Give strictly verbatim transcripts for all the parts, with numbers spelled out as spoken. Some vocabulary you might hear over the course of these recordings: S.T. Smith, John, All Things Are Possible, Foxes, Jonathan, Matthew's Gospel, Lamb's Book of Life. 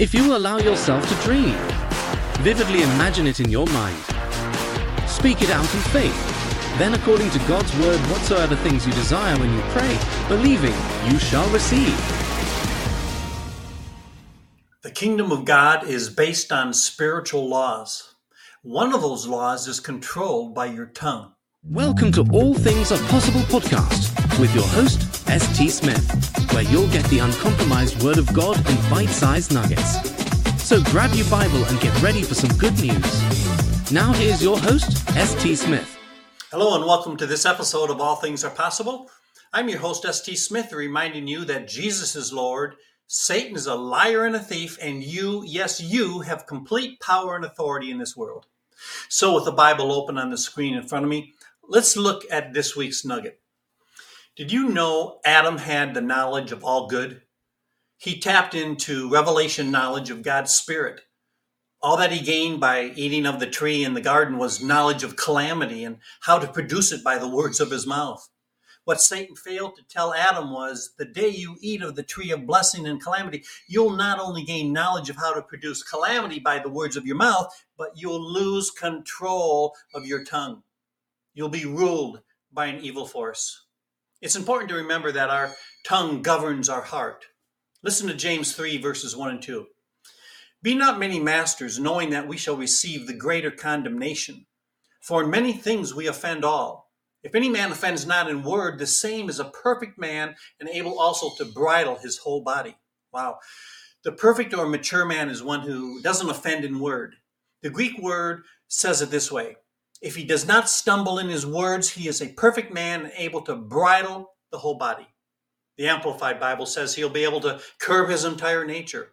If you allow yourself to dream, vividly imagine it in your mind. Speak it out in faith. Then according to God's word, whatsoever things you desire when you pray, believing, you shall receive. The kingdom of God is based on spiritual laws. One of those laws is controlled by your tongue. Welcome to All Things Are Possible podcast with your host, S T Smith, where you'll get the uncompromised Word of God in bite-sized nuggets. So grab your Bible and get ready for some good news. Now here's your host, S T Smith. Hello and welcome to this episode of All Things Are Possible. I'm your host, S T Smith, reminding you that Jesus is Lord, Satan is a liar and a thief, and you, yes, you have complete power and authority in this world. So with the Bible open on the screen in front of me, let's look at this week's nugget. Did you know Adam had the knowledge of all good? He tapped into revelation knowledge of God's Spirit. All that he gained by eating of the tree in the garden was knowledge of calamity and how to produce it by the words of his mouth. What Satan failed to tell Adam was, the day you eat of the tree of blessing and calamity, you'll not only gain knowledge of how to produce calamity by the words of your mouth, but you'll lose control of your tongue. You'll be ruled by an evil force. It's important to remember that our tongue governs our heart. Listen to James three, verses one and two. Be not many masters, knowing that we shall receive the greater condemnation. For in many things we offend all. If any man offends not in word, the same is a perfect man, and able also to bridle his whole body. Wow. The perfect or mature man is one who doesn't offend in word. The Greek word says it this way. If he does not stumble in his words, he is a perfect man and able to bridle the whole body. The Amplified Bible says he'll be able to curb his entire nature.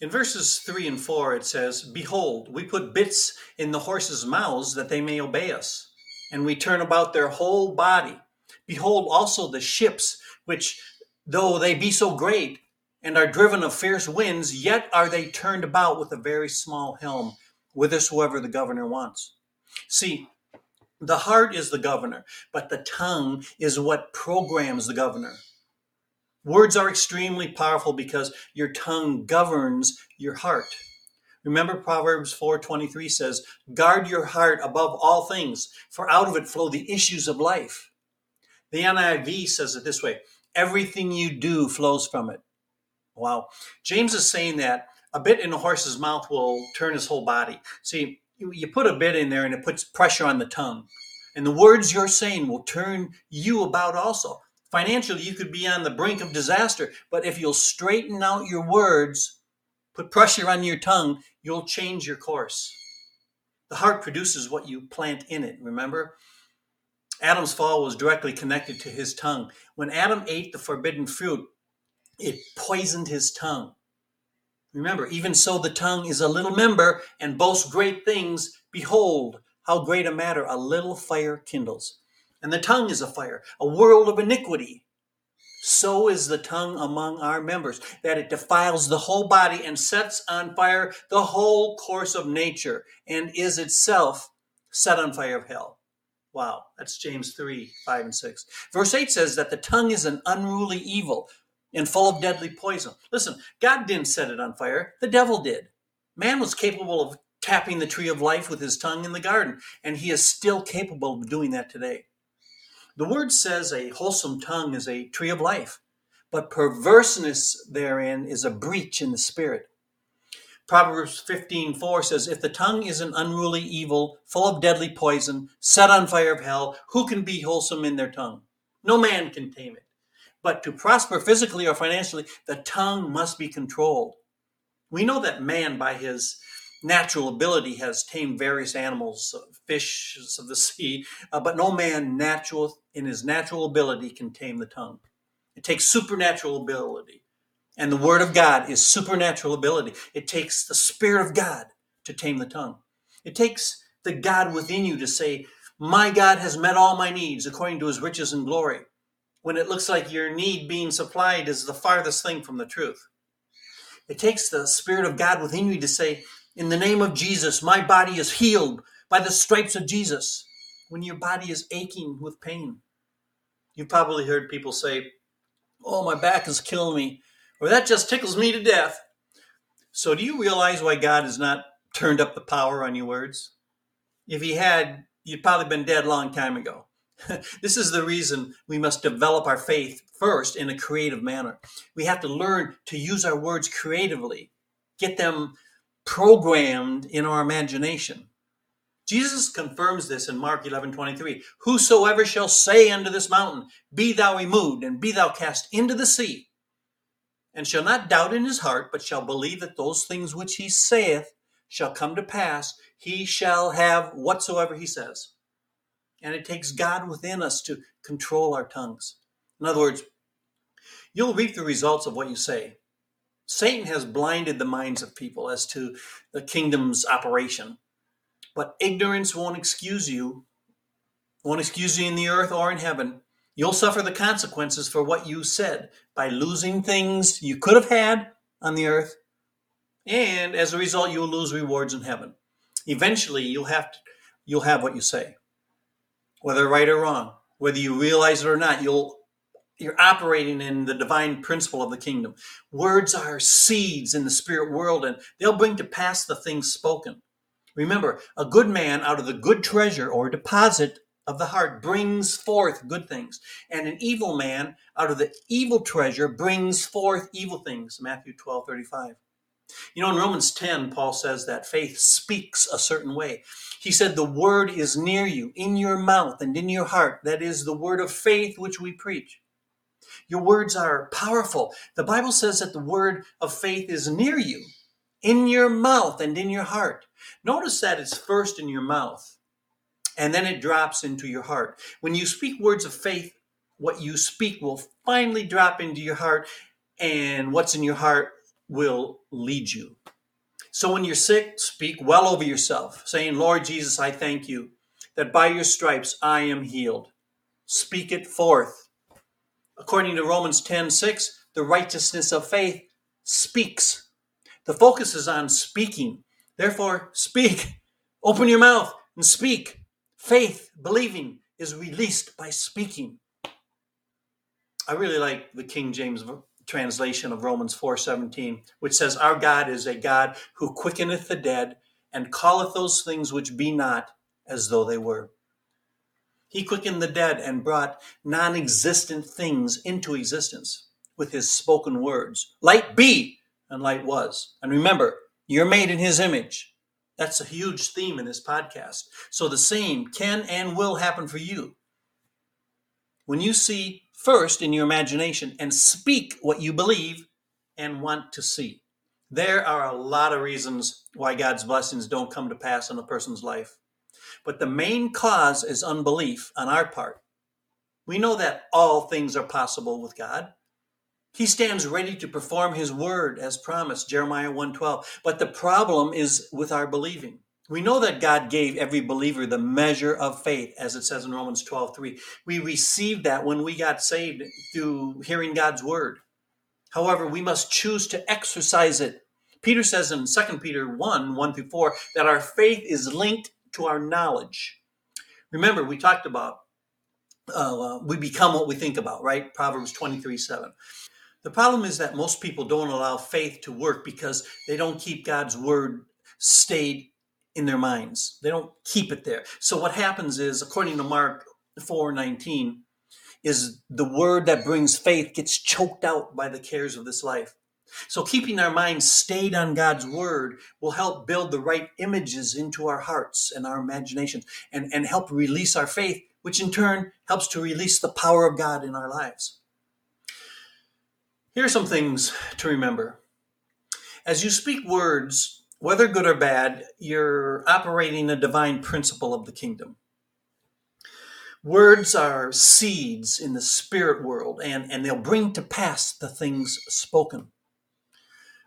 In verses three and four, it says, Behold, we put bits in the horses' mouths that they may obey us, and we turn about their whole body. Behold also the ships, which, though they be so great and are driven of fierce winds, yet are they turned about with a very small helm, whithersoever the governor wants. See, the heart is the governor, but the tongue is what programs the governor. Words are extremely powerful because your tongue governs your heart. Remember Proverbs four twenty-three says, Guard your heart above all things, for out of it flow the issues of life. The N I V says it this way, Everything you do flows from it. Wow. James is saying that a bit in a horse's mouth will turn his whole body. See, you put a bit in there and it puts pressure on the tongue. And the words you're saying will turn you about also. Financially, you could be on the brink of disaster. But if you'll straighten out your words, put pressure on your tongue, you'll change your course. The heart produces what you plant in it, remember? Adam's fall was directly connected to his tongue. When Adam ate the forbidden fruit, it poisoned his tongue. Remember, even so the tongue is a little member and boasts great things. Behold, how great a matter a little fire kindles. And the tongue is a fire, a world of iniquity. So is the tongue among our members, that it defiles the whole body and sets on fire the whole course of nature, and is itself set on fire of hell. Wow, that's James three, five, and six. Verse eight says that the tongue is an unruly evil, and full of deadly poison. Listen, God didn't set it on fire. The devil did. Man was capable of tapping the tree of life with his tongue in the garden, and he is still capable of doing that today. The word says a wholesome tongue is a tree of life, but perverseness therein is a breach in the spirit. Proverbs fifteen four says, If the tongue is an unruly evil, full of deadly poison, set on fire of hell, who can be wholesome in their tongue? No man can tame it. But to prosper physically or financially, the tongue must be controlled. We know that man, by his natural ability, has tamed various animals, fish of the sea, uh, but no man natural in his natural ability can tame the tongue. It takes supernatural ability. And the word of God is supernatural ability. It takes the Spirit of God to tame the tongue. It takes the God within you to say, My God has met all my needs according to his riches and glory, when it looks like your need being supplied is the farthest thing from the truth. It takes the Spirit of God within you to say, in the name of Jesus, my body is healed by the stripes of Jesus, when your body is aching with pain. You've probably heard people say, oh, my back is killing me, or that just tickles me to death. So do you realize why God has not turned up the power on your words? If he had, you'd probably been dead a long time ago. This is the reason we must develop our faith first in a creative manner. We have to learn to use our words creatively, get them programmed in our imagination. Jesus confirms this in Mark eleven twenty-three. Whosoever shall say unto this mountain, be thou removed, and be thou cast into the sea, and shall not doubt in his heart, but shall believe that those things which he saith shall come to pass, he shall have whatsoever he says. And it takes God within us to control our tongues. In other words, you'll reap the results of what you say. Satan has blinded the minds of people as to the kingdom's operation. But ignorance won't excuse you, won't excuse you in the earth or in heaven. You'll suffer the consequences for what you said by losing things you could have had on the earth. And as a result, you'll lose rewards in heaven. Eventually, you'll have to, you'll have what you say. Whether right or wrong, whether you realize it or not, you'll, you're operating in the divine principle of the kingdom. Words are seeds in the spirit world, and they'll bring to pass the things spoken. Remember, a good man out of the good treasure or deposit of the heart brings forth good things, and an evil man out of the evil treasure brings forth evil things, Matthew twelve thirty-five. You know, in Romans ten, Paul says that faith speaks a certain way. He said the word is near you, in your mouth and in your heart. That is the word of faith which we preach. Your words are powerful. The Bible says that the word of faith is near you, in your mouth and in your heart. Notice that it's first in your mouth, and then it drops into your heart. When you speak words of faith, what you speak will finally drop into your heart, and what's in your heart will lead you. So when you're sick, speak well over yourself, saying, Lord Jesus, I thank you that by your stripes I am healed. Speak it forth. According to Romans ten six, the righteousness of faith speaks. The focus is on speaking. Therefore, speak. Open your mouth and speak. Faith, believing, is released by speaking. I really like the King James translation of Romans four seventeen, which says, our God is a God who quickeneth the dead and calleth those things which be not as though they were. He quickened the dead and brought non-existent things into existence with his spoken words. Light be, and light was. And remember, you're made in his image. That's a huge theme in this podcast. So the same can and will happen for you. When you see first in your imagination and speak what you believe and want to see. There are a lot of reasons why God's blessings don't come to pass in a person's life. But the main cause is unbelief on our part. We know that all things are possible with God. He stands ready to perform his word as promised, Jeremiah one twelve. But the problem is with our believing. We know that God gave every believer the measure of faith, as it says in Romans twelve three. We received that when we got saved through hearing God's word. However, we must choose to exercise it. Peter says in Second Peter one one through four, that our faith is linked to our knowledge. Remember, we talked about uh, we become what we think about, right? Proverbs twenty-three seven. The problem is that most people don't allow faith to work because they don't keep God's word stayed in their minds. They don't keep it there. So what happens is, according to Mark four nineteen, is the word that brings faith gets choked out by the cares of this life. So keeping our minds stayed on God's word will help build the right images into our hearts and our imaginations and, and help release our faith, which in turn helps to release the power of God in our lives. Here are some things to remember. As you speak words, whether good or bad, you're operating a divine principle of the kingdom. Words are seeds in the spirit world, and, and they'll bring to pass the things spoken.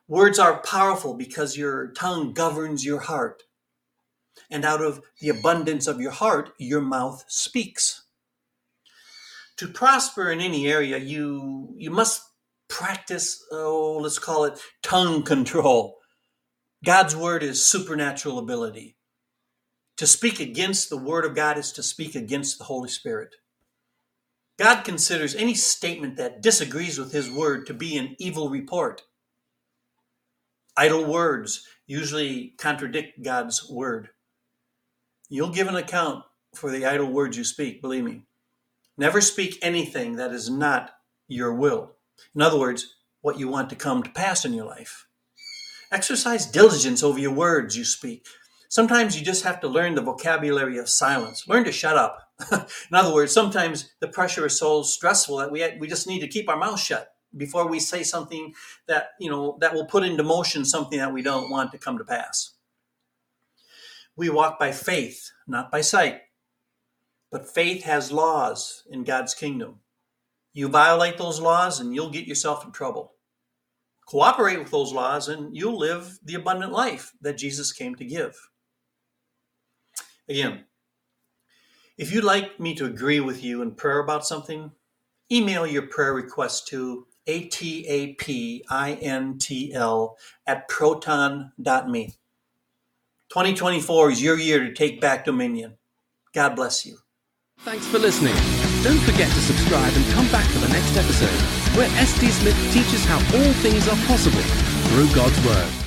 Words are powerful because your tongue governs your heart. And out of the abundance of your heart, your mouth speaks. To prosper in any area, you, you must practice, oh, let's call it tongue control. God's word is supernatural ability. To speak against the word of God is to speak against the Holy Spirit. God considers any statement that disagrees with his word to be an evil report. Idle words usually contradict God's word. You'll give an account for the idle words you speak, believe me. Never speak anything that is not your will. In other words, what you want to come to pass in your life. Exercise diligence over your words you speak. Sometimes you just have to learn the vocabulary of silence. Learn to shut up. In other words, sometimes the pressure is so stressful that we we just need to keep our mouth shut before we say something that, you know, that will put into motion something that we don't want to come to pass. We walk by faith, not by sight. But faith has laws in God's kingdom. You violate those laws and you'll get yourself in trouble. Cooperate with those laws and you'll live the abundant life that Jesus came to give. Again, if you'd like me to agree with you in prayer about something, email your prayer request to atapintl at proton dot me. twenty twenty-four is your year to take back dominion. God bless you. Thanks for listening. Don't forget to subscribe and come back for the next episode, where S T Smith teaches how all things are possible through God's Word.